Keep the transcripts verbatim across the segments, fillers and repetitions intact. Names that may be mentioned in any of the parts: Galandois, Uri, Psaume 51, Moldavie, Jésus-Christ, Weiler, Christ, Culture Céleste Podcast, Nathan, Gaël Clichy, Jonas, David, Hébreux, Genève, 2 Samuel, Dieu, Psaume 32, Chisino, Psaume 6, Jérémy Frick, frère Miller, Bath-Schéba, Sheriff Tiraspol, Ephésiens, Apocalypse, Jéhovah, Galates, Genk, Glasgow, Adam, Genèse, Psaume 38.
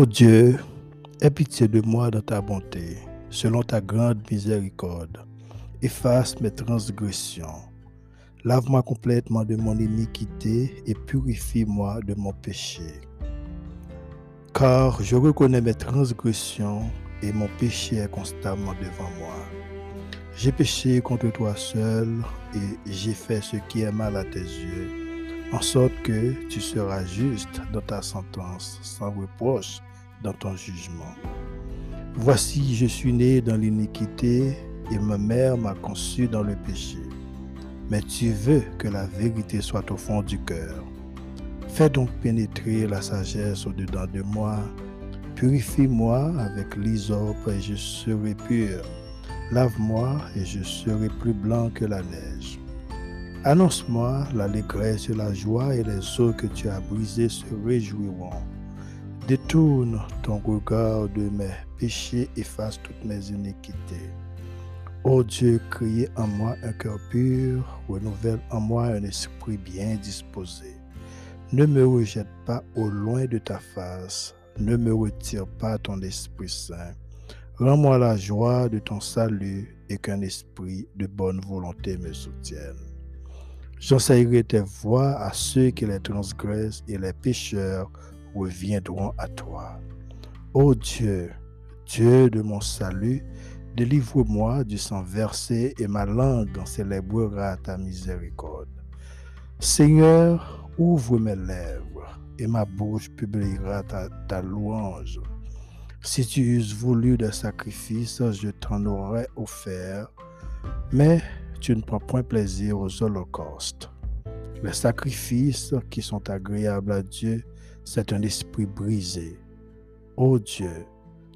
Ô Dieu, aie pitié de moi dans ta bonté, selon ta grande miséricorde. Efface mes transgressions. Lave-moi complètement de mon iniquité et purifie-moi de mon péché. Car je reconnais mes transgressions et mon péché est constamment devant moi. J'ai péché contre toi seul et j'ai fait ce qui est mal à tes yeux, en sorte que tu seras juste dans ta sentence, sans reproche dans ton jugement. Voici, je suis né dans l'iniquité et ma mère m'a conçu dans le péché. Mais tu veux que la vérité soit au fond du cœur. Fais donc pénétrer la sagesse au-dedans de moi. Purifie-moi avec l'hysope et je serai pur. Lave-moi et je serai plus blanc que la neige. Annonce-moi l'allégresse et la joie, et les eaux que tu as brisées se réjouiront. Détourne ton regard de mes péchés, efface toutes mes iniquités. Ô Dieu, crée en moi un cœur pur, renouvelle en moi un esprit bien disposé. Ne me rejette pas au loin de ta face, ne me retire pas ton Esprit Saint. Rends-moi la joie de ton salut et qu'un esprit de bonne volonté me soutienne. J'enseignerai tes voies à ceux qui les transgressent et les pécheurs reviendront à toi. Ô Dieu, Dieu de mon salut, délivre-moi du sang versé et ma langue célébrera ta miséricorde. Seigneur, ouvre mes lèvres et ma bouche publiera ta, ta louange. Si tu eusses voulu des sacrifices, je t'en aurais offert, mais tu ne prends point plaisir aux holocaustes. Les sacrifices qui sont agréables à Dieu, c'est un esprit brisé. Ô Dieu,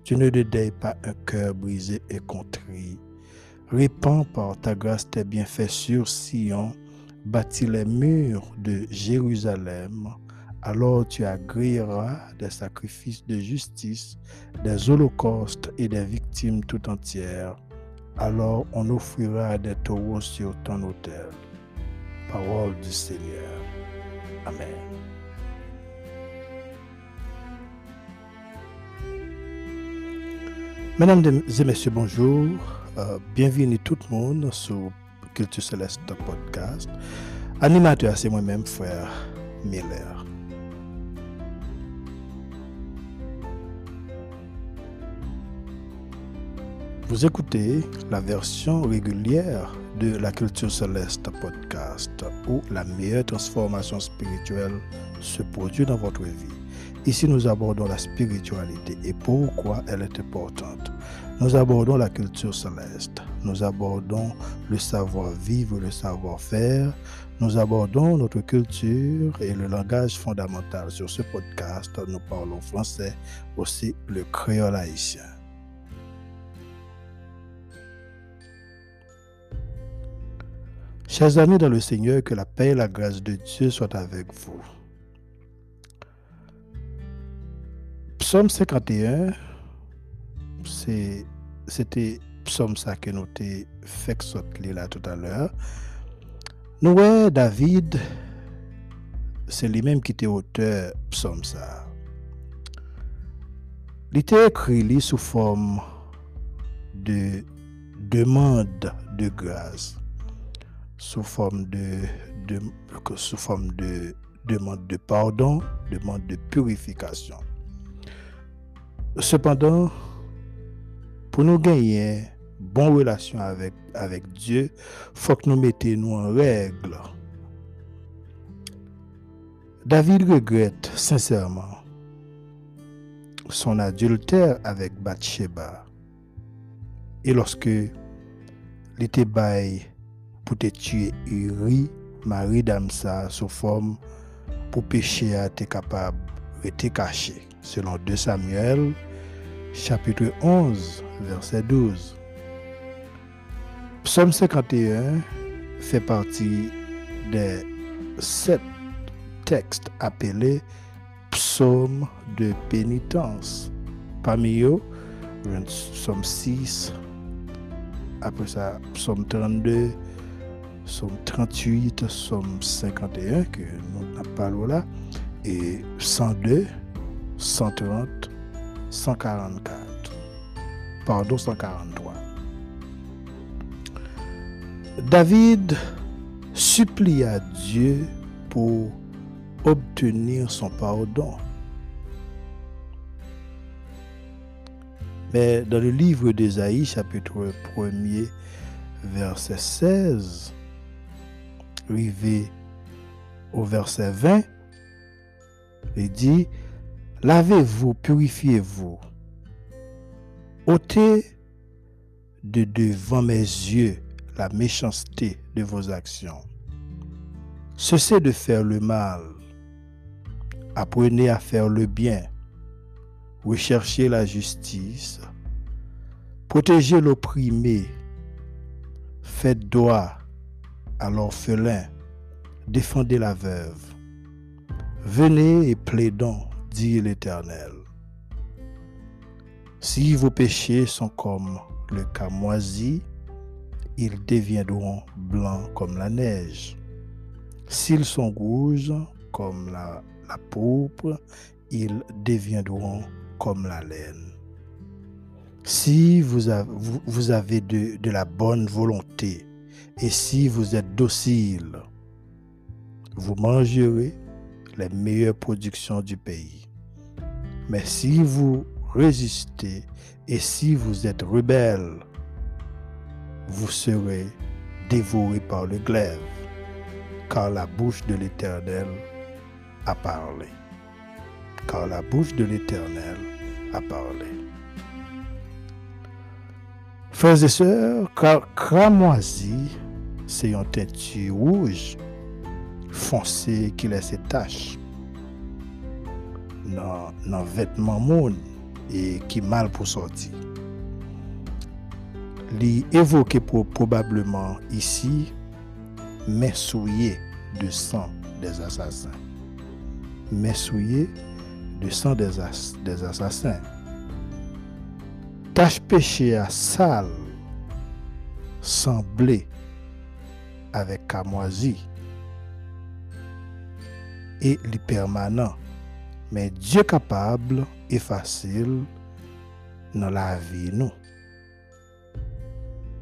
tu ne dédaignes pas un cœur brisé et contrit. Répands par ta grâce tes bienfaits sur Sion, bâtis les murs de Jérusalem. Alors tu agréeras des sacrifices de justice, des holocaustes et des victimes tout entières. Alors on offrira des taureaux sur ton autel. Parole du Seigneur. Amen. Mesdames et messieurs, bonjour. Euh, bienvenue tout le monde sur Culture Céleste Podcast. Animateur, c'est moi-même, frère Miller. Vous écoutez la version régulière de la Culture Céleste Podcast où la meilleure transformation spirituelle se produit dans votre vie. Ici, nous abordons la spiritualité et pourquoi elle est importante. Nous abordons la culture céleste, nous abordons le savoir-vivre, le savoir-faire, nous abordons notre culture et le langage fondamental. Sur ce podcast, nous parlons français, aussi le créole haïtien. Chers amis dans le Seigneur, que la paix et la grâce de Dieu soient avec vous. Psaume cinquante et un, c'est, c'était psaume ça que nous t'ai fait sauter là tout à l'heure. Nous, ouais, David, c'est lui-même qui était auteur psaume ça. Il était écrit sous forme de demande de grâce, sous forme de, de sous forme de demande de pardon, demande de purification. Cependant, pour nous gagner une bonne relation avec, avec Dieu, il faut que nous mettions nous en règle. David regrette sincèrement son adultère avec Bath-Schéba. Et lorsque il était bail pour te tuer Uri, Marie d'Amsa, sous forme pour pécher à être capable de te cacher. Selon deux Samuel, chapitre onze, verset douze. Psaume cinquante et un fait partie des sept textes appelés psaumes de pénitence. Parmi eux, psaume six, après ça, psaume trente-deux, psaume trente-huit, psaume cinquante et un, que nous n'avons pas là, et cent deux, cent trente, 144. Pardon, cent quarante-trois. David supplia Dieu pour obtenir son pardon. Mais dans le livre d'Ésaïe, chapitre premier, verset seize, arrivé au verset vingt, il dit: lavez-vous, purifiez-vous, ôtez de devant mes yeux la méchanceté de vos actions. Cessez de faire le mal, apprenez à faire le bien, recherchez la justice, protégez l'opprimé, faites droit à l'orphelin, défendez la veuve. Venez et plaidons, dit l'Éternel. Si vos péchés sont comme le camoisi, ils deviendront blancs comme la neige. S'ils sont rouges comme la, la pourpre, ils deviendront comme la laine. Si vous avez, vous, vous avez de, de la bonne volonté, et si vous êtes docile, vous mangerez les meilleures productions du pays. Mais si vous résistez et si vous êtes rebelle, vous serez dévorés par le glaive, car la bouche de l'Éternel a parlé. Car la bouche de l'Éternel a parlé. Frères et sœurs, car cramoisi, c'est une teinture rouge foncé qui laisse tache dans dans vêtements monde et qui mal pour sortir. Li évoqué pour probablement ici mais souillé de sang des assassins. Mais souillé de sang des, as, des assassins. Tache péché à sale semblé avec camoisi et les permanents, mais Dieu capable et facile dans la vie nous.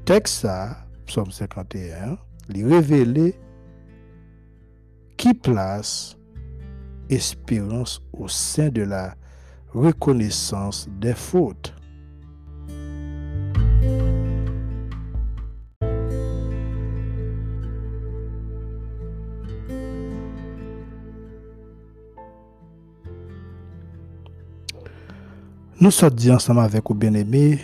Texte ça, Psaume cinquante et un, lui révéler qui place espérance au sein de la reconnaissance des fautes. Nous sommes dit ensemble avec au bien-aimé,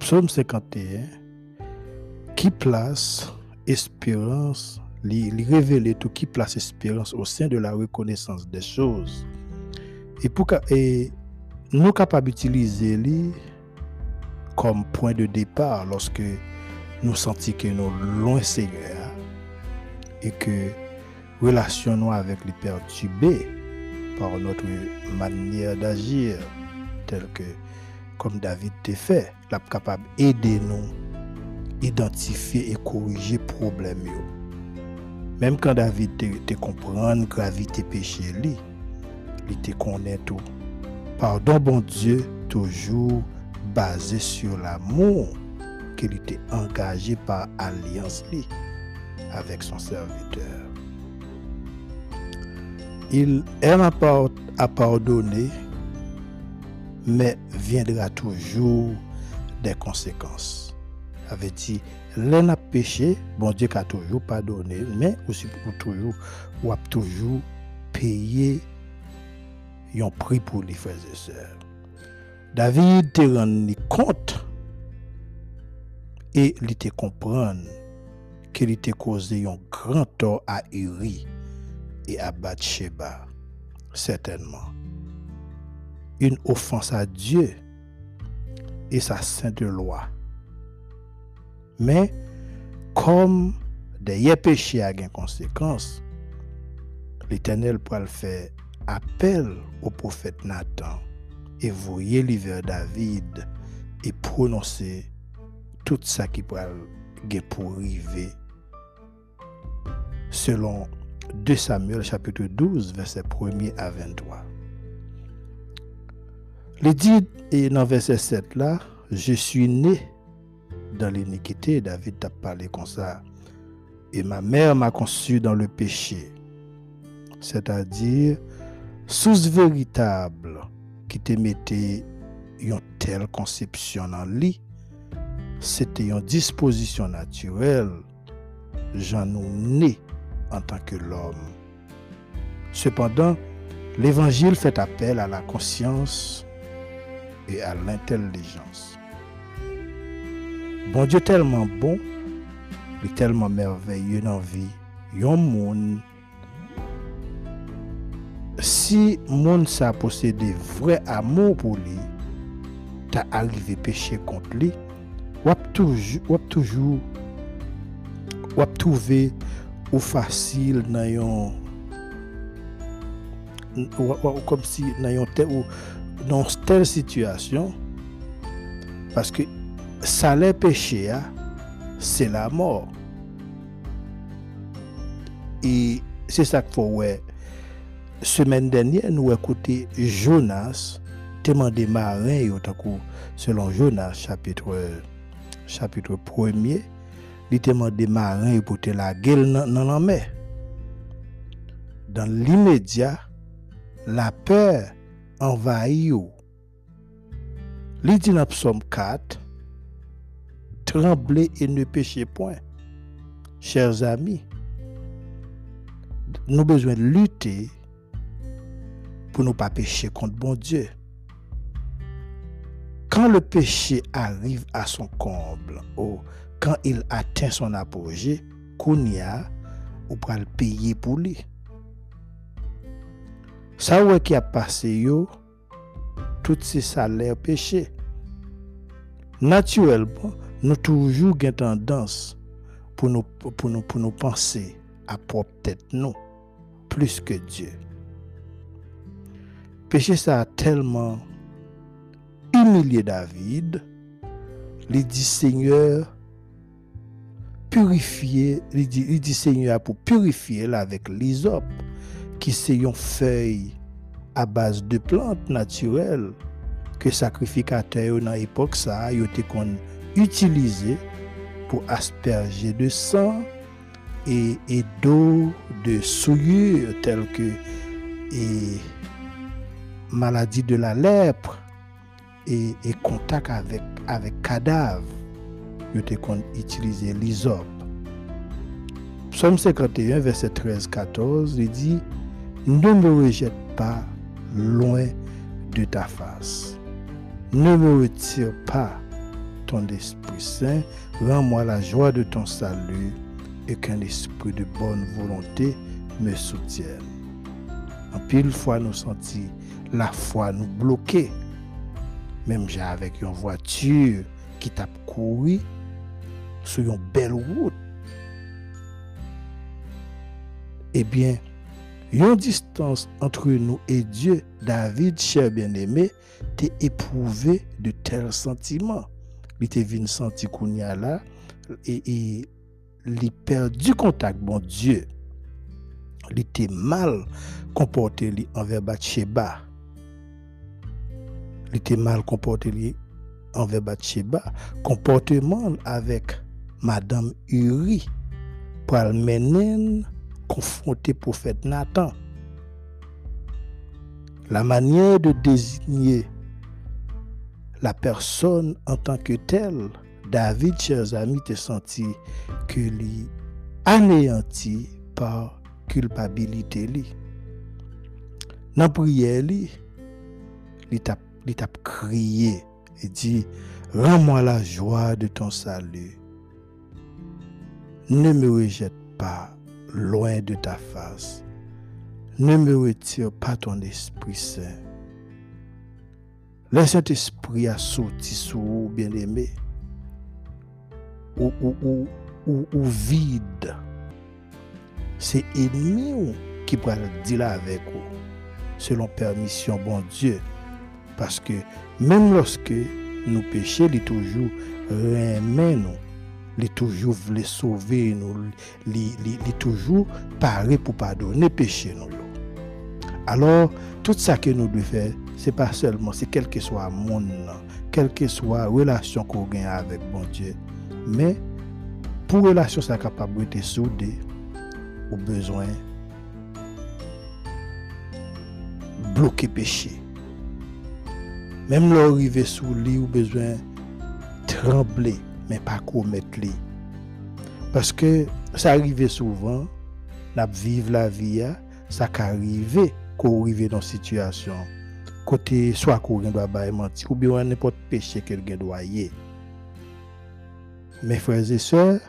Psaume cinquante et un, qui place espérance, il révèle tout qui place espérance au sein de la reconnaissance des choses. Et pour et nous capables d'utiliser lui comme point de départ lorsque nous sentons que nous loin Seigneur et que relation nous avec lui perturbée par notre manière d'agir. Tel que, comme David te fait, la capable d'aider nous, identifier et corriger problème. Même quand David te comprend la gravité péché, lui, il te connaît tout. Pardon, bon Dieu, toujours basé sur l'amour qu'il était engagé par alliance lui, avec son serviteur. Il aime à pardonner, mais viendra toujours des conséquences. Avait dit, l'un a péché, bon Dieu qui a toujours pardonné, mais aussi pour toujours, ou a toujours payé, ils ont pris pour les frères et sœurs. David te rendu compte et il te comprend qu'il te causé un grand tort à Uri et à Bath-Schéba, certainement. Une offense à Dieu et sa sainte loi. Mais comme des péchés a des conséquences, l'Éternel pour le faire appel au prophète Nathan et voyez l'hiver David et prononcer tout ça qui pour arriver. Selon deux Samuel chapitre douze verset premier à vingt-trois. Il dit, et dans verset sept là, je suis né dans l'iniquité, David t'a parlé comme ça, et ma mère m'a conçu dans le péché. C'est-à-dire, source véritable qui te mettait une telle conception en lui, c'était une disposition naturelle, j'en ai né en tant que l'homme. Cependant, l'évangile fait appel à la conscience et à l'intelligence. Bon Dieu tellement bon, il est tellement merveilleux dans la vie, il y a un monde. Si le monde a possédé vrai amour pour lui, tu as arrivé à pécher contre lui, tu as toujours, toujours trouvé ou facile dans yon, ou, ou, comme si dans yon te, ou, dans telle situation, parce que ça les péché, c'est la mort. Et c'est ça qu'il faut, ouais. Semaine dernière, nous écouté Jonas, demandé marin, selon Jonas, chapitre, chapitre premier, il demandé marin pour te la gueule dans la mer. Dans l'immédiat, la peur envahit. Il dit dans Psaume quatre, tremblez et ne péchez point. Chers amis, nous avons besoin de lutter pour ne pas pécher contre bon Dieu. Quand le péché arrive à son comble, ou quand il atteint son apogée, qu'on y a, ou pour le payer pour lui. Ça ouais qui a passé, yo, tout ces salaires péchés. Naturellement, nous toujours une tendance pour nous, pour nous, pour nous penser à propre tête nous, plus que Dieu. Péché ça a tellement humilié David, il dit Seigneur, purifier, il dit, il dit Seigneur pour purifier là avec l'hysope, qui c'est une feuille à base de plantes naturelles que sacrificateur dans l'époque ça, il était qu'on utilisé pour asperger de sang et, et d'eau de souillure telle que et maladie de la lèpre et, et contact avec, avec cadavre. Ils ont utilisé l'hysope. Psaume cinquante et un, verset treize à quatorze, il dit « Ne me rejette pas loin de ta face. Ne me retire pas ton esprit saint. Rends-moi la joie de ton salut et qu'un esprit de bonne volonté me soutienne. » En pile fois, nous sentis la foi nous bloquer. Même j'ai avec une voiture qui t'a couru sur une belle route. Eh bien, il y a une distance entre nous et Dieu. David, cher bien-aimé, t'es éprouvé de tels sentiments. Il t'est venu sentir qu'on y a là et il perd du contact, bon Dieu. Il était mal comporté envers Bath-Schéba. Il était mal comporté envers Bath-Schéba. Comportement avec Madame Uri. Pour le mener, confronter le prophète Nathan. La manière de désigner la personne en tant que telle, David, chers amis, te senti que lui anéanti par culpabilité li. Dans prière li, li t'a li t'a crié et dit rends-moi la joie de ton salut. Ne me rejette pas loin de ta face. Ne me retire pas ton esprit saint. Laisse cet esprit à sortir sur vous, bien-aimé. Ou ou ou ou, ou vide. C'est l'ennemi qui peut dire avec vous, selon permission, bon Dieu. Parce que même lorsque nous péchons, il est toujours remet nous, il est toujours voulu sauver nous, il est toujours paré pour pardonner péché nous. Alors, tout ça que nous devons faire, c'est pas seulement, c'est quel que soit monde, quelle que soit relation qu'on gagne avec bon Dieu, mais pour relation ça capable d'être soudée au besoin bloquer péché. Même l'arrivée sous lui ou besoin trembler mais pas commettre lui. Parce que ça arrive souvent, n'a vivre la vie, ça qu'arrive qu'on arrive dans situation côté soit qu'on doit bailler mentir ou bien n'importe péché quelqu'un doit y. Mes frères et sœurs,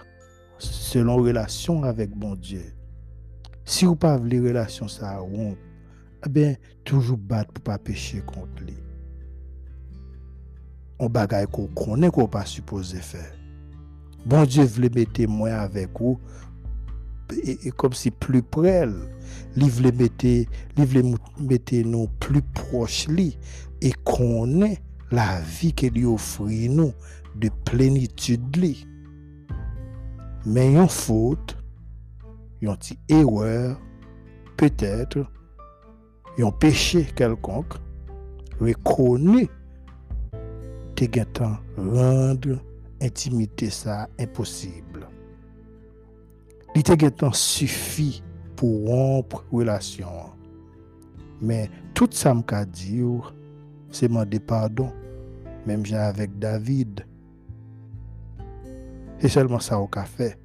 selon relation avec bon Dieu, si vous pas voulez relation ça rompre, eh bien toujours battre pour pas pécher contre lui. On bagaille qu'on connaît qu'on pas supposé faire. Bon Dieu voulait mettre moi avec vous et, et comme si plus près, il voulait mettre, il voulait mettre nous plus proche lui et connaît la vie qu'il lui offre nous de plénitude li. Mais yon faute, yon ti erreur, peut-être, yon péché quelconque, reconnu, te gen tan rendre intimité ça impossible. Li te gen tan suffit pour rompre relation. Mais tout ça m'ka di ou, c'est demander pardon, même j'ai avec David. C'est seulement ça au café.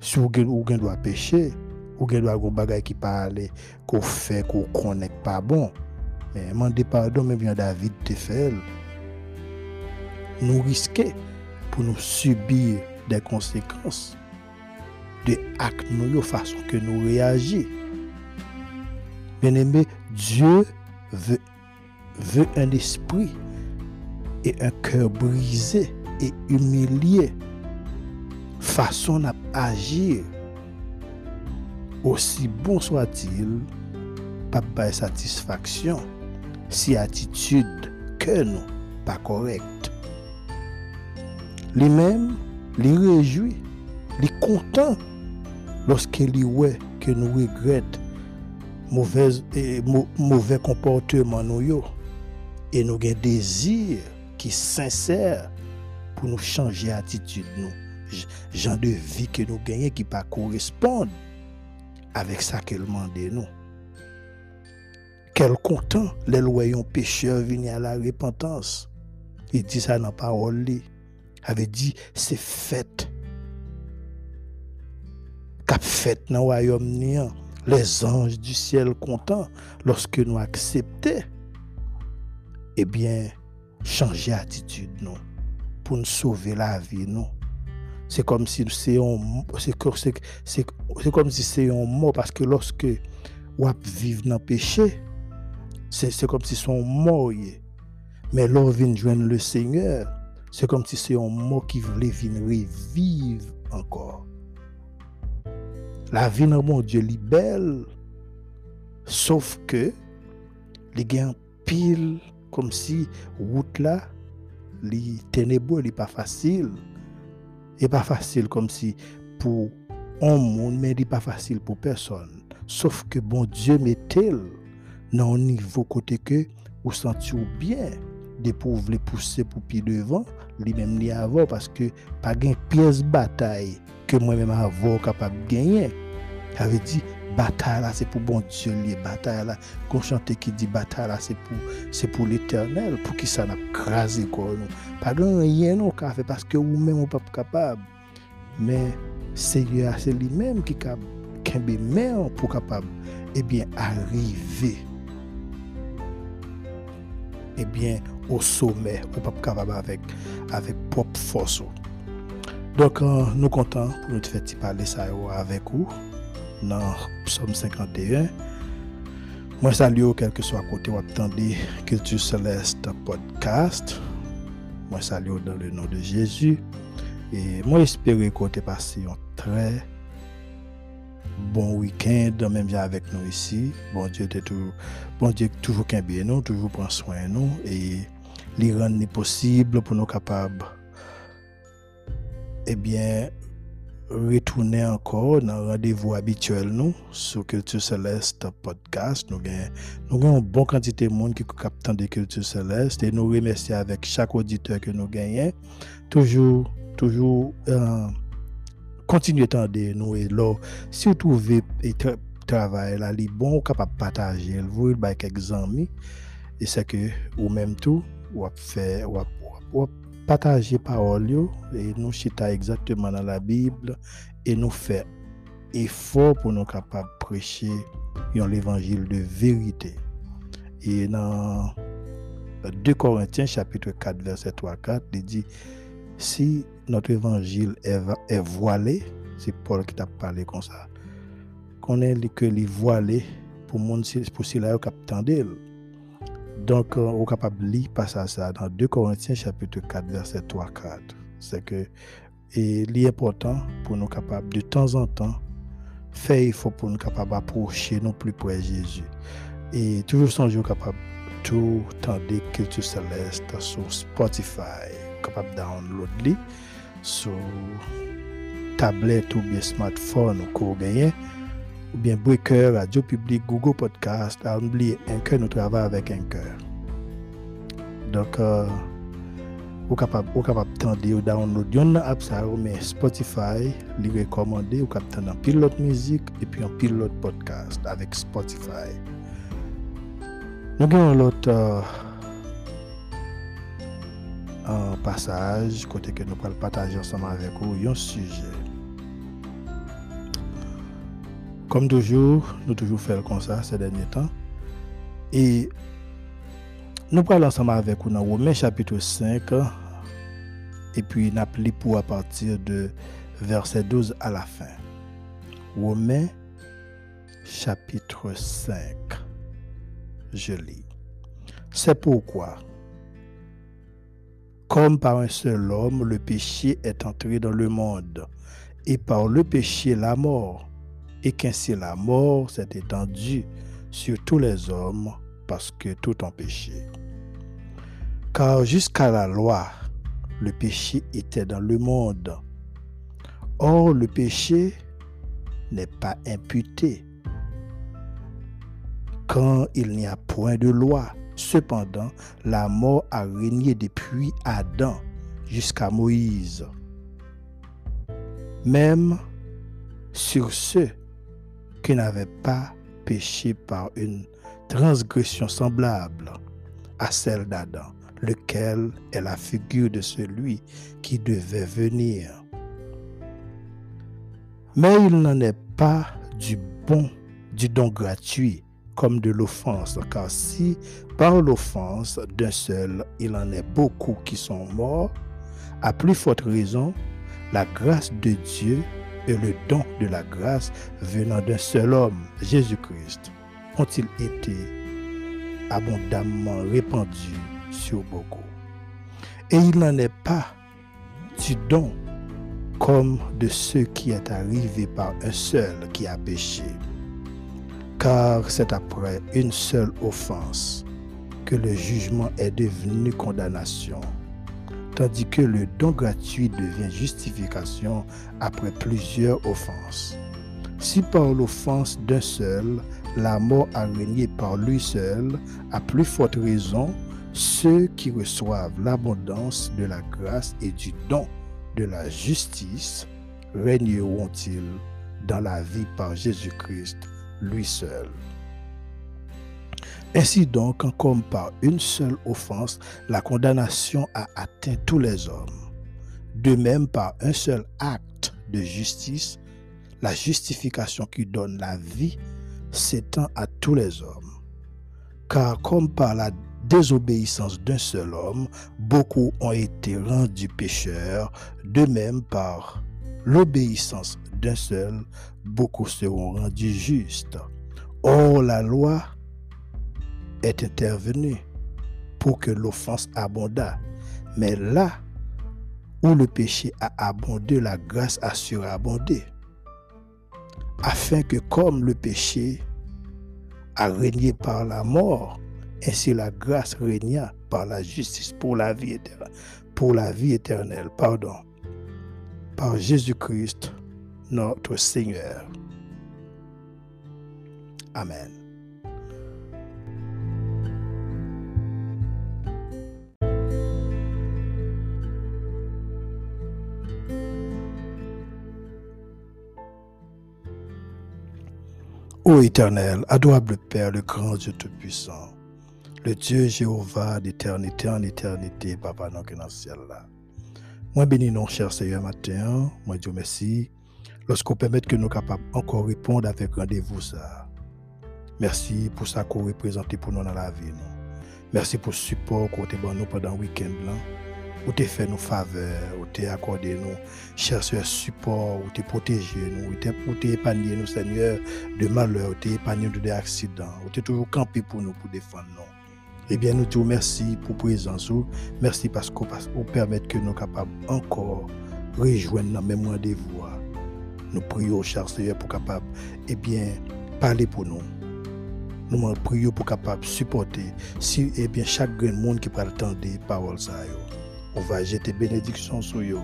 Si vous gen doit pécher, ou gen doit gon bagay qui pas aller, qu'on fait qu'on connaît pas bon. Mais demander pardon même bien David te fait. Nous risquer pour nous subir des conséquences de actes nous façon que nous réagir. Bien-aimé, Dieu veut veut un esprit et un cœur brisé et humilié. Façon d'agir, aussi bon soit-il, pas de satisfaction si attitude que nous pas correcte. Lui-même, lui réjouit, lui content lorsqu'il lui ouais que nous regrette mauvais et mauvais comportement nous et nous gain désir qui sincère pour nous changer attitude nous. Genre de vie que nous gagnons qui pas correspondent avec ça qu'elle demande nous. Quel content les loyaux pécheurs viennent à la repentance. Il dit ça dans parole li. Avait dit c'est fait. Cap fait dans royaume ni les anges du ciel contents lorsque nous acceptons eh bien changer attitude nous pour nous sauver la vie nous. C'est comme si c'est on c'est c'est c'est c'est comme si c'est un mort parce que lorsque on vivre dans péché c'est c'est comme si son mort mais l'on vient joindre le Seigneur c'est comme si c'est un mort qui voulait venir revivre encore la vie dans mon Dieu est belle sauf que les gains pile comme si route là les ténébreux les pas facile. Et pas facile comme si pour un monde, mais il n'est pas facile pour personne. Sauf que bon Dieu mettait dans un niveau côté que vous sentez bien de pouvoir les pousser pour pied devant, lui-même ni avant, parce que pas gain pièce bataille que moi-même avant capable de gagner. J'avais dit, bataille là, c'est pour bon Dieu, les batailles là, qu'on chante qui dit bataille là, c'est pour, c'est pour l'éternel, pour qui ça n'a crasé quoi, non. Pas grand rien, non, qu'a fait, parce que vous-même, vous pas capable. Mais, Seigneur, c'est lui-même qui cap, qui est meilleur pour capable, eh bien, arriver. Eh bien, au sommet, ou pas capable avec, avec propre force. Donc, euh, nous comptons pour nous faire parler ça avec vous. Dans Psaume cinquante et un, moi salue quel que soit côté ou attendez Culture Céleste Podcast. Moi salue dans le nom de Jésus et moi espère que vous passez un très bon week-end même avec nous ici. Bon Dieu est toujours, bon Dieu toujours qu'un bien nous, toujours prend soin nous et les rendre possible pour nous capables. Eh bien retourner encore dans le rendez-vous habituel nous sur Culture Céleste Podcast. Nous avons une bonne quantité de monde qui capte de Culture Céleste et nous remercions avec chaque auditeur que nous gagnons. Toujours, toujours, euh, continuez à attendre nous et là, si vous trouvez le travail là, bon, vous capable de partager, vous avez quelques amis et c'est que ou même tout, vous avez fait, partager parole et nous chita exactement dans la Bible et nous faire effort pour nous capable prêcher l'évangile de vérité. Et dans deux Corinthiens chapitre quatre verset trois à quatre, il dit si notre évangile est, est voilé, c'est Paul qui t'a parlé comme ça. Qu'on est que les voilés pour monde pour cela au captandel. Donc, on est capable de lire passer ça dans deux Corinthiens chapitre quatre, verset trois à quatre. C'est que il est important pour nous capables de temps en temps faire il faut pour nous capables approcher nous plus près de Jésus. Et toujours songer capable tout temps de Culture Céleste sur Spotify, capable downloader sur tablette ou bien smartphone ou courrier. Ou bien Breaker, Radio Public, Google Podcast, à oublier un cœur, nous travaillons avec un cœur. Donc, euh, vous êtes capable d'entendre ou downloader une app, mais Spotify, les recommander, vous pouvez entendre un pilote musique et puis un pilote podcast avec Spotify. Nous avons l'autre euh, un passage, côté que nous allons partager ensemble avec vous, un sujet. Comme toujours, nous toujours faire comme ça ces derniers temps. Et nous parlons ensemble avec vous dans Romains chapitre cinq. Et puis nous appelons pour à partir de verset douze à la fin. Romains chapitre cinq. Je lis. C'est pourquoi, comme par un seul homme, le péché est entré dans le monde, et par le péché la mort. Et qu'ainsi la mort s'est étendue sur tous les hommes parce que tout ont péché. Car jusqu'à la loi, le péché était dans le monde. Or, le péché n'est pas imputé quand il n'y a point de loi. Cependant, la mort a régné depuis Adam jusqu'à Moïse. Même sur ceux qui n'avaient pas péché par une transgression semblable à celle d'Adam, lequel est la figure de celui qui devait venir. Mais il n'en est pas du bon, du don gratuit, comme de l'offense, car si par l'offense d'un seul, il en est beaucoup qui sont morts, à plus forte raison, la grâce de Dieu et le don de la grâce venant d'un seul homme, Jésus-Christ, ont-ils été abondamment répandus sur beaucoup. Et il n'en est pas du don comme de ce qui est arrivé par un seul qui a péché. Car c'est après une seule offense que le jugement est devenu condamnation. Tandis que le don gratuit devient justification après plusieurs offenses. Si par l'offense d'un seul, la mort a régné par lui seul, à plus forte raison, ceux qui reçoivent l'abondance de la grâce et du don de la justice régneront-ils dans la vie par Jésus-Christ, lui seul. Ainsi donc, comme par une seule offense, la condamnation a atteint tous les hommes. De même, par un seul acte de justice, la justification qui donne la vie s'étend à tous les hommes. Car comme par la désobéissance d'un seul homme, beaucoup ont été rendus pécheurs, de même par l'obéissance d'un seul, beaucoup seront rendus justes. Or, la loi est intervenu pour que l'offense abondât. Mais là où le péché a abondé, la grâce a surabondé. Afin que comme le péché a régné par la mort, ainsi la grâce régna par la justice pour la vie éternelle, pour la vie éternelle, pardon, par Jésus-Christ, notre Seigneur. Amen. Ô Éternel, adorable Père, le grand Dieu Tout-Puissant, le Dieu Jéhovah d'éternité en éternité, Papa, non que dans le ciel là. Moi bénis non, cher Seigneur, matin, moi Dieu merci, lorsqu'on permet que nous capables encore répondre avec rendez-vous ça. Merci pour ça qu'on représente pour nous dans la vie. Nous. Merci pour le support qu'on t'a donné pendant le week-end là. Où t'es fait nos faveurs, où t'es accordé nous, chercher support, où t'es protégé nous, où t'es épargné nous, Seigneur, de malheur, où t'es épargné de accidents, où t'es toujours campé pour nous, pour défendre nous. Eh bien, nous te remercions pour la présence, merci parce qu'on permet que nous capables encore rejoindre dans le même rendez-vous. Nous prions, cher Seigneur, pour capable, eh bien, parler pour nous. Nous prions pour capable supporter, si, eh bien, chaque grand monde qui peut attendre les paroles. On va jeter bénédiction sur eux,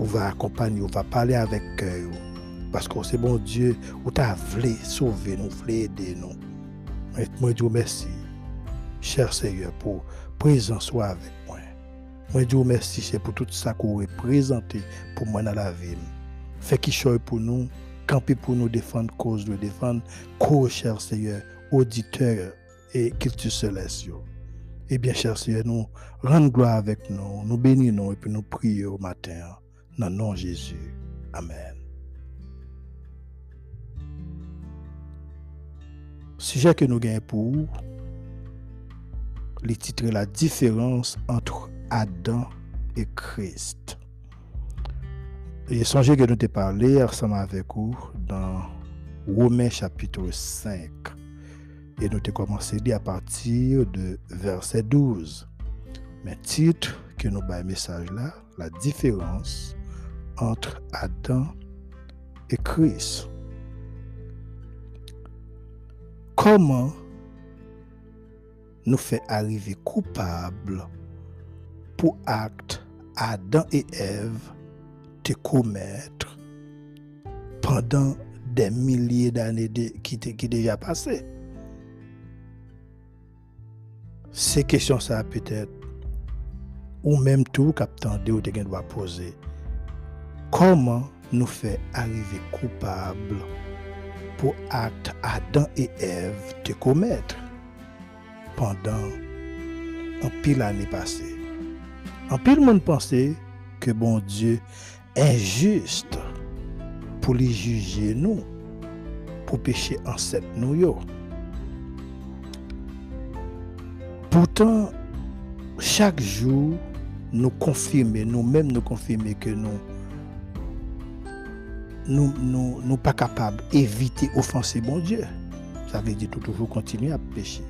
on va accompagner, on va parler avec eux. Parce que c'est bon Dieu, on t'a voulu sauver, nous voulu aider nous. Et moi, je vous remercie, cher Seigneur, pour présence avec moi. Moi, je vous remercie, c'est pour tout ça qu'on représente pour moi dans la vie. Fais qu'il soit pour nous, camper pour nous, défendre cause, de défendre cause, cher Seigneur, auditeur et culture céleste. Eh bien, cher Seigneur, nous rendons gloire avec nous, nous bénissons et puis nous prions au matin. Dans le nom de Jésus. Amen. Sujet que nous gagnons pour, le titre est la différence entre Adam et Christ. Et songez que nous t'ai parlé ensemble avec vous dans Romains chapitre cinq. Et nous avons commencé à partir de verset douze. Mais titre que nous avons message là, la différence entre Adam et Christ. Comment nous fait arriver coupables pour acte Adam et Ève te commettre pendant des milliers d'années de, qui qui déjà passées? Ces questions, ça peut-être, ou même tout, captant de ou te doit poser. Comment nous fait arriver coupables pour acte Adam et Ève de commettre pendant un pile l'année passée? En pile, monde pensait que bon Dieu est juste pour les juger nous, pour pécher en cette nous. Pourtant, chaque jour, nous confirmer, nous-mêmes nous confirmer que nous nous nous, nous pas capables d'éviter offenser bon Dieu. Ça veut dire que nous toujours continuer à pécher.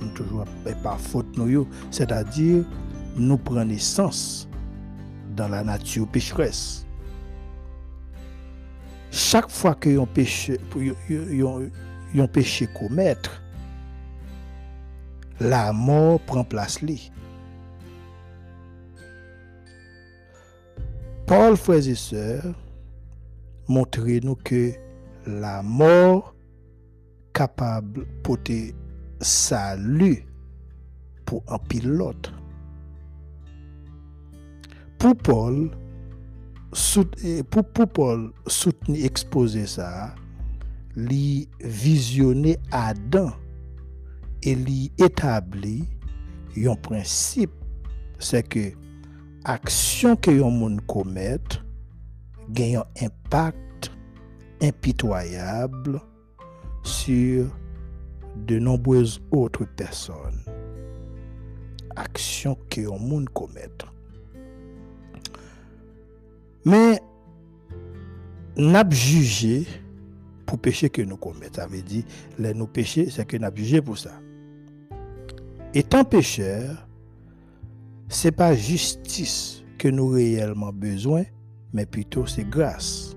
Nous toujours par faute nous, c'est-à-dire nous prenons naissance dans la nature pécheresse. Chaque fois que un péché un péché commettre, la mort prend place li. Paul, frères et sœurs, montre-nous que la mort capable porter salut pour un pilote. Pour Paul, sout, pour, pour Paul soutenir exposer ça, li visionner Adam. Et il établit un principe, c'est que l'action que les gens commettent a un impact impitoyable sur de nombreuses autres personnes. Action que les gens commettent. Mais nous avons jugé pour le péché que nous commettons. Ça veut dire que nous péchons, c'est que nous avons jugé pour ça. Étant pécheur, ce n'est pas justice que nous avons réellement besoin, mais plutôt c'est grâce.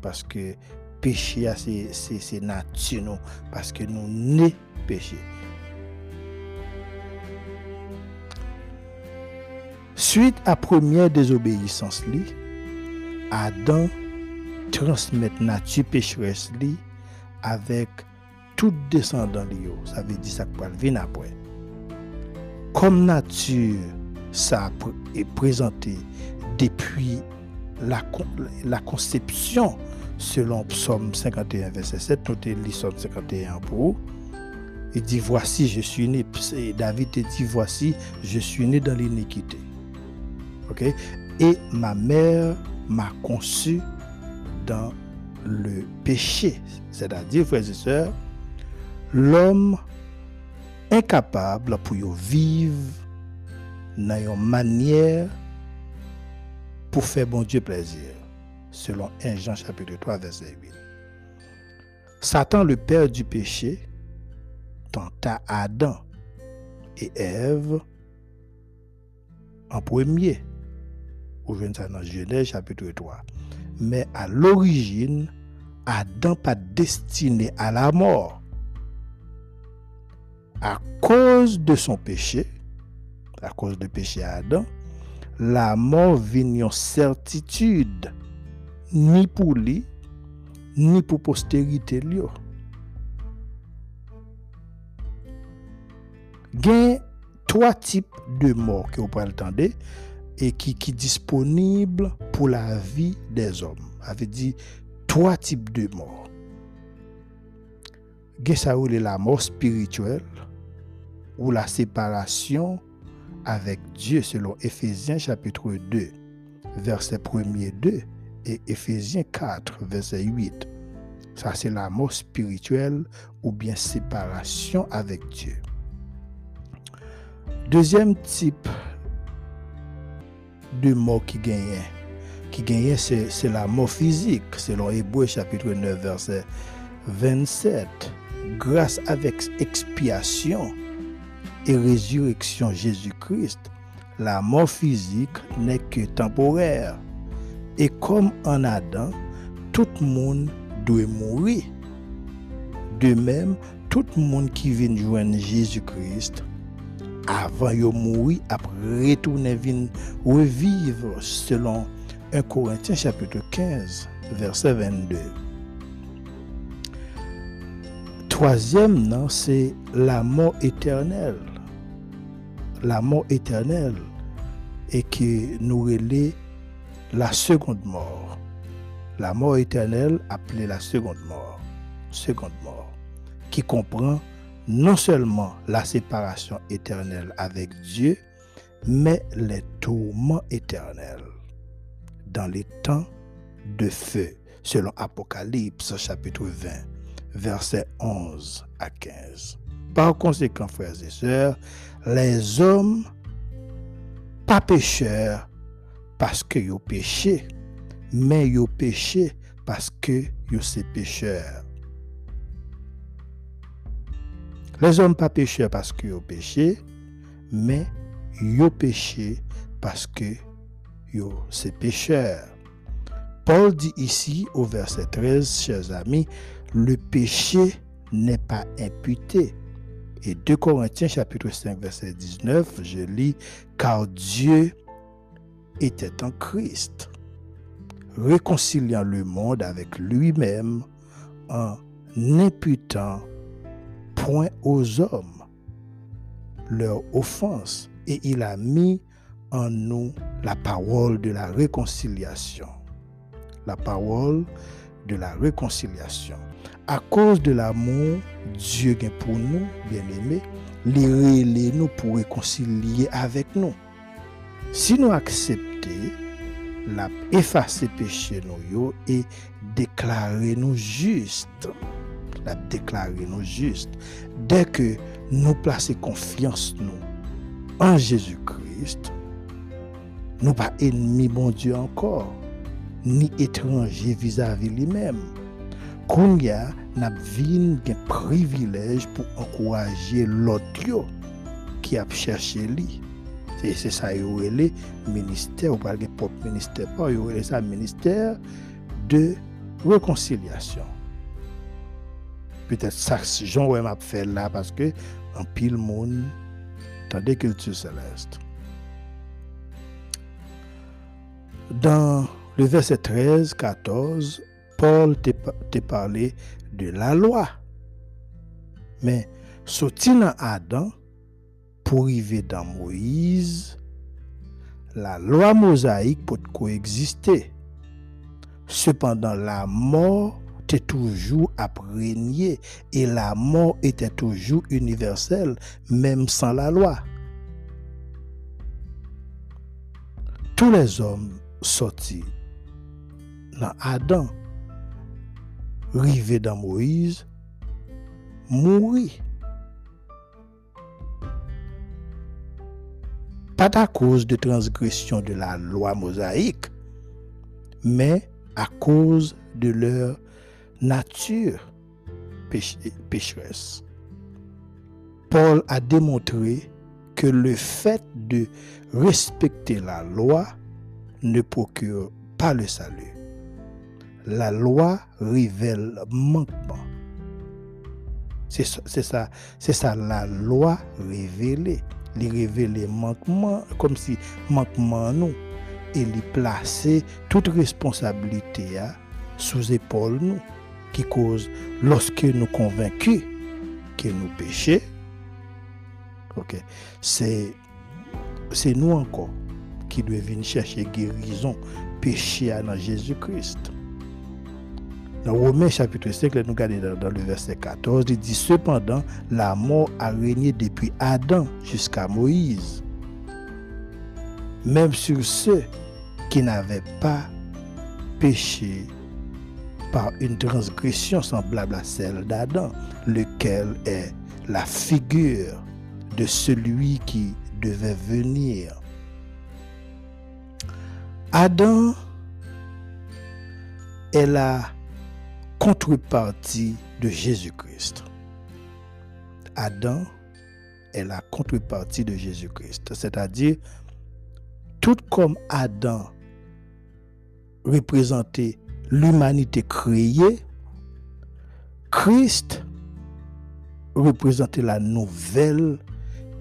Parce que péché, c'est, c'est, c'est naturel, parce que nous sommes péché. Suite à la première désobéissance, Adam transmettre nature pécheresse li avec tout descendant li yo. Ça veut dire ça pour venir après. Comme nature ça est présenté depuis la, la conception selon Psaume cinquante et un verset sept, notez le Psaume cinquante et un pour. Il dit voici je suis né, et David dit voici je suis né dans l'iniquité. OK? Et ma mère m'a conçu dans le péché. C'est-à-dire, frères et sœurs, l'homme incapable pour vivre dans une manière pour faire bon Dieu plaisir, selon premier Jean chapitre trois, verset huit. Satan, le père du péché, tenta Adam et Ève en premier. Ou je ne sais pas dans Genèse chapitre trois. Mais à l'origine, Adam pas destiné à la mort. À cause de son péché, à cause du péché à Adam, la mort vient en certitude, ni pour lui, ni pour postérité lui. Il y a trois types de morts que vous pouvez attendre et qui qui disponible pour la vie des hommes. Avait dit trois types de morts. Gessaoul est la mort spirituelle ou la séparation avec Dieu selon Ephésiens chapitre deux verset premier deux et Ephésiens quatre verset huit. Ça c'est la mort spirituelle ou bien séparation avec Dieu. Deuxième type de mort qui gagnait. Qui gagnait, c'est, c'est la mort physique, selon Hébreux chapitre neuf, verset vingt-sept. Grâce avec expiation et résurrection Jésus-Christ, la mort physique n'est que temporaire. Et comme en Adam, tout le monde doit mourir. De même, tout le monde qui vient joindre Jésus-Christ, avant de mourir, après retourner revivre selon premier Corinthiens chapitre quinze, verset vingt-deux. Troisième, non, c'est la mort éternelle. La mort éternelle et qui nous relève la seconde mort. La mort éternelle appelée la seconde mort. Seconde mort qui comprend non seulement la séparation éternelle avec Dieu, mais les tourments éternels dans les temps de feu, selon Apocalypse chapitre vingt, versets onze à quinze. Par conséquent, frères et sœurs, les hommes pas pécheurs parce que ils péchaient, mais ils péchaient parce que ils sont pécheurs. Les hommes pas péchés parce qu'ils ont péché, mais ils ont péché parce que c'est pécheurs. Paul dit ici au verset treize, chers amis, le péché n'est pas imputé. Et deux Corinthiens chapitre cinq, verset dix-neuf, je lis, car Dieu était en Christ, réconciliant le monde avec lui-même en imputant point aux hommes leur offense, et il a mis en nous la parole de la réconciliation. La parole de la réconciliation. À cause de l'amour Dieu a pour nous, bien-aimés, il relève nous pour réconcilier avec nous. Si nous acceptons, la effacer péché nous et déclarer nous justes. La déclarer nous juste. Dès que nous plaçons confiance nous en Jésus-Christ, nous ne sommes pas ennemis bon Dieu encore, ni étrangers vis-à-vis lui-même. Quand nous avons un privilège pour encourager l'autre qui a cherché lui. Et c'est ça, il y a le ministère, ou pas le propre ministère, il y a le ministère de réconciliation. Peut-être ça que Jean ouais m'a fait là parce que en pile monde tendez Culture Céleste. Dans le verset treize, quatorze, Paul te, te parlé de la loi. Mais sorti dans Adam pour arriver dans Moïse, la loi mosaïque peut coexister. Cependant, la mort était toujours à régner et la mort était toujours universelle, même sans la loi. Tous les hommes sortis dans Adam, rivés dans Moïse, mourir. Pas à cause de transgression de la loi mosaïque, mais à cause de leur nature pécheresse. Paul a démontré que le fait de respecter la loi ne procure pas le salut. La loi révèle manquement. C'est ça, c'est ça, c'est ça la loi révélée. Il révèle manquement, comme si manquement nous, et il placer toute responsabilité à, sous épaule nous, qui cause lorsque nous convaincus que nous péchons, ok, c'est c'est nous encore qui devons chercher guérison péché dans Jésus-Christ. Dans Romains chapitre cinq, nous regardons dans le verset quatorze, il dit « Cependant, la mort a régné depuis Adam jusqu'à Moïse, même sur ceux qui n'avaient pas péché par une transgression semblable à celle d'Adam, lequel est la figure de celui qui devait venir. » Adam est la contrepartie de Jésus-Christ. Adam est la contrepartie de Jésus-Christ. C'est-à-dire, tout comme Adam représentait l'humanité créée, Christ représentait la nouvelle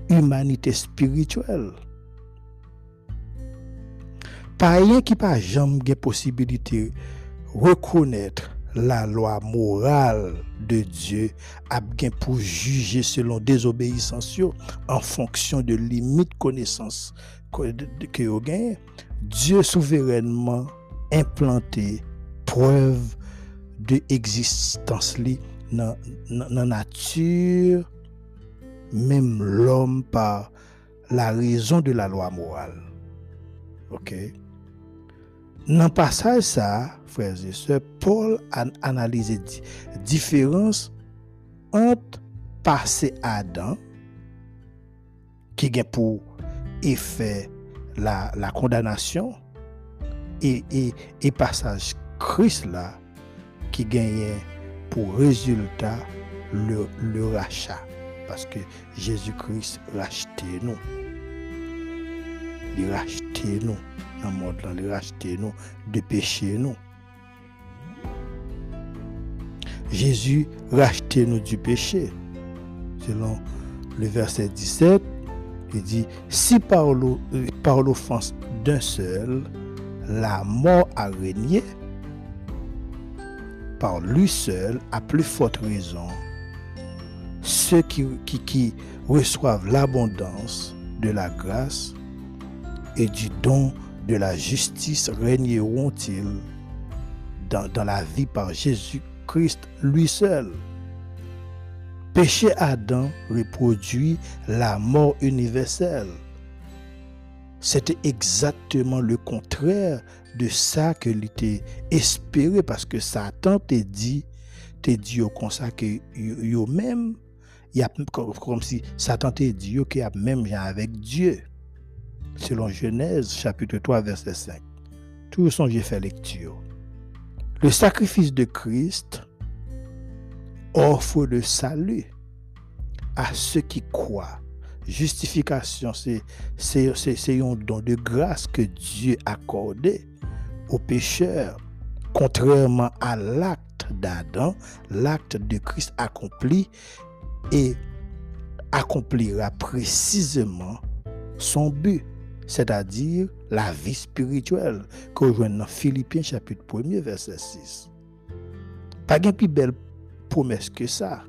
humanité spirituelle. Pas rien qui pas jamais possibilité de reconnaître la loi morale de Dieu a bien pour juger selon désobéissance en fonction de limites connaissances que vous gagnez. Dieu souverainement implanté preuve de existence dans la nature, même l'homme par la raison de la loi morale. Ok? Dans le passage, ça, frères et sœurs, Paul a analysé la différence entre passé Adam, qui a pour effet la, la condamnation, et, et, et passage Christ, là, qui gagne pour résultat le, le rachat. Parce que Jésus-Christ racheté nous. Il racheté nous. Dans le monde, là, les racheter nous, de péché nous. Jésus racheté nous du péché. Selon le verset dix-sept, il dit, si par, le, par l'offense d'un seul, la mort a régné, par lui seul, à plus forte raison, ceux qui, qui, qui reçoivent l'abondance de la grâce et du don de la justice régneront-ils dans, dans la vie par Jésus-Christ lui seul. Péché Adam reproduit la mort universelle. C'était exactement le contraire de ça que l'était espéré parce que Satan t'a dit, t'a dit comme ça que lui-même, comme si Satan t'a dit qu'il y a même gens avec Dieu. Selon Genèse, chapitre trois, verset cinq. Tout son j'ai fait lecture. Le sacrifice de Christ offre le salut à ceux qui croient. Justification, c'est, c'est, c'est, c'est un don de grâce que Dieu accordait aux pécheurs. Contrairement à l'acte d'Adam, l'acte de Christ accompli et accomplira précisément son but. C'est-à-dire la vie spirituelle, que rejoint dans Philippiens chapitre un, verset six. Pas de plus belle promesse que ça.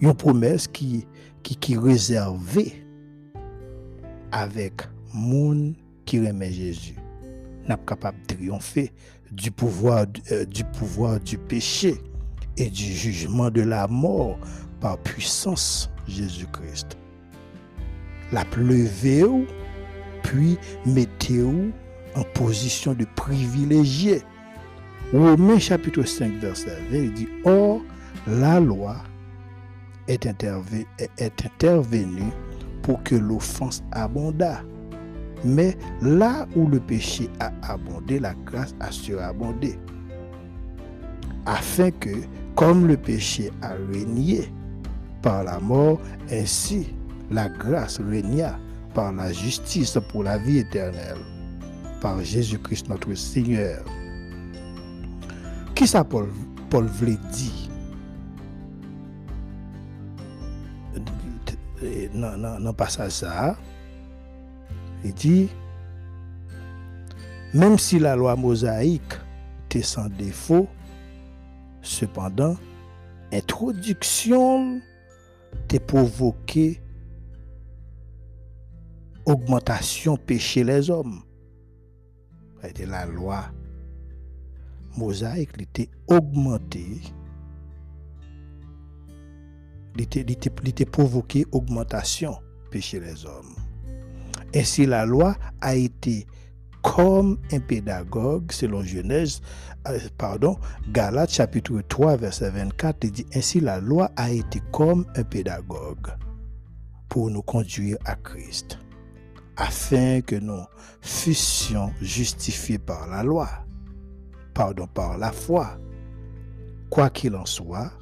Une promesse qui qui qui réservée avec moun qui remet Jésus. N'a pas capable de triompher du pouvoir euh, du pouvoir du péché et du jugement de la mort par puissance Jésus-Christ. La plevée puis mettez-vous en position de privilégié. Romains chapitre cinq verset vingt dit or la loi est intervenue est intervenue pour que l'offense abondât. Mais là où le péché a abondé, la grâce a surabondé. Afin que, comme le péché a régné par la mort, ainsi la grâce régna par la justice pour la vie éternelle, par Jésus-Christ notre Seigneur. Qui ça Paul, Paul voulait dire non, non, non, pas ça, ça. Il dit, même si la loi mosaïque était sans défaut, cependant, introduction t'a provoqué augmentation péché les hommes. C'était la loi mosaïque, elle était augmentée. Elle était provoqué augmentation péché les hommes. Ainsi, la loi a été comme un pédagogue, selon Genèse, pardon, Galates chapitre trois, verset vingt-quatre, il dit, ainsi la loi a été comme un pédagogue pour nous conduire à Christ, afin que nous fussions justifiés par la loi, pardon, par la foi. Quoi qu'il en soit,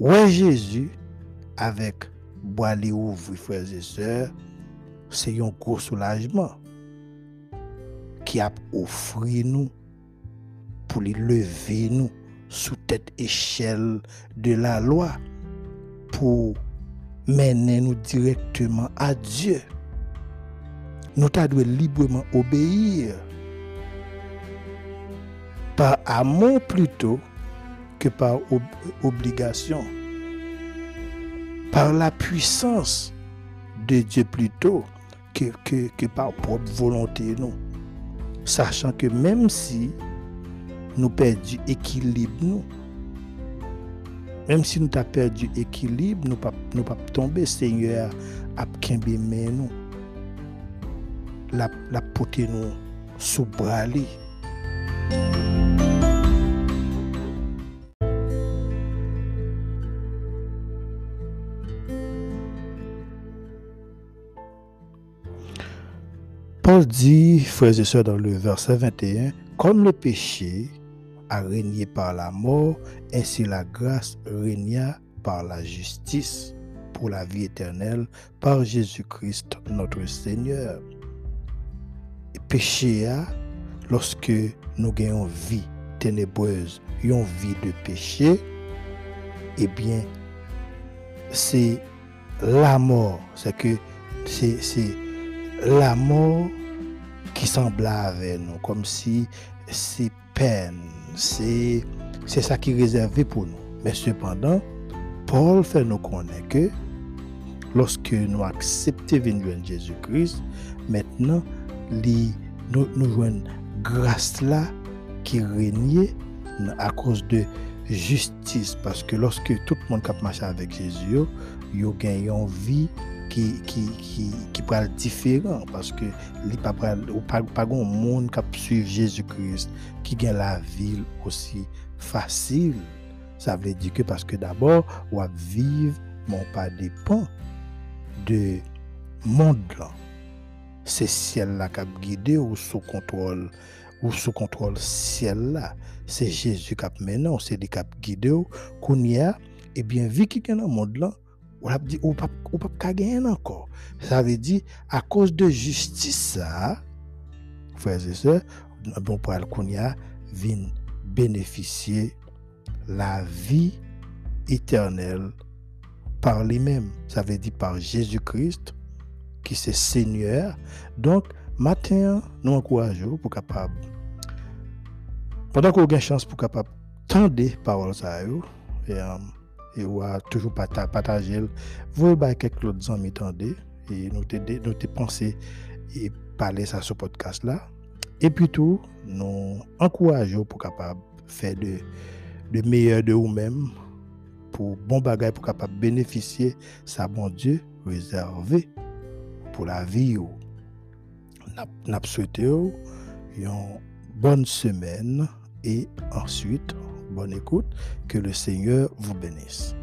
ouais, Jésus, avec bois les ouvres, frères et sœurs, c'est un gros soulagement qui a offert nous pour les lever nous sous tête échelle de la loi pour mener nous directement à Dieu. Nous devons librement obéir par amour plutôt que par ob- obligation. Par la puissance de Dieu plutôt que, que, que par propre volonté, nous. Sachant que même si nous perdons équilibre, nous, même si nous avons perdu équilibre, nous ne pouvons pas tomber, Seigneur, à quimber nous. La, la porter nous sous bras. Paul dit, frères et sœurs, dans le verset vingt et un, comme le péché a régné par la mort, ainsi la grâce régna par la justice pour la vie éternelle, par Jésus-Christ notre Seigneur. Le péché a, lorsque nous gagnons vie ténébreuse, une vie de péché, eh bien, c'est la mort, c'est que c'est, c'est la mort qui semble avec nous, comme si c'est peine, c'est, c'est ça qui est réservé pour nous. Mais cependant, Paul fait nous connaître que lorsque nous acceptons Jésus-Christ, maintenant, li, nous avons grâce là qui règne à cause de justice. Parce que lorsque tout le monde marche avec Jésus, nous gagnons vie qui qui qui qui parle différent parce que il pas pas pas grand monde qui suit Jésus-Christ qui gagne la vie aussi facile. Ça veut dire que parce que d'abord on va vivre mon pas dépend de monde là, c'est ciel là qui a guidé ou sous contrôle ou sous contrôle ciel là, c'est Jésus qui a mené, c'est lui qui a guidé qu'on y a. Et bien vie qui gagne dans monde là, on a dit on pas on pas gagner encore. Ça veut dire à cause de justice ça, frères et sœurs, bon pour alconia vient bénéficier la vie éternelle par lui-même. Ça veut dire par Jésus-Christ qui c'est Seigneur. Donc matin nous encourageons pour capable Pendant qu'on a une chance pour capable tendre parole ça yo et et ou a toujours partager vous ba quelques autres amis tendez et nous t'aider nous te penser et parler ça sur podcast là et puis tout nous encourageons pour capable faire de de meilleur de vous-même pour bon bagage pour capable bénéficier sa bon Dieu réservé pour la vie ou n'a souhaité une bonne semaine et ensuite bonne écoute, que le Seigneur vous bénisse.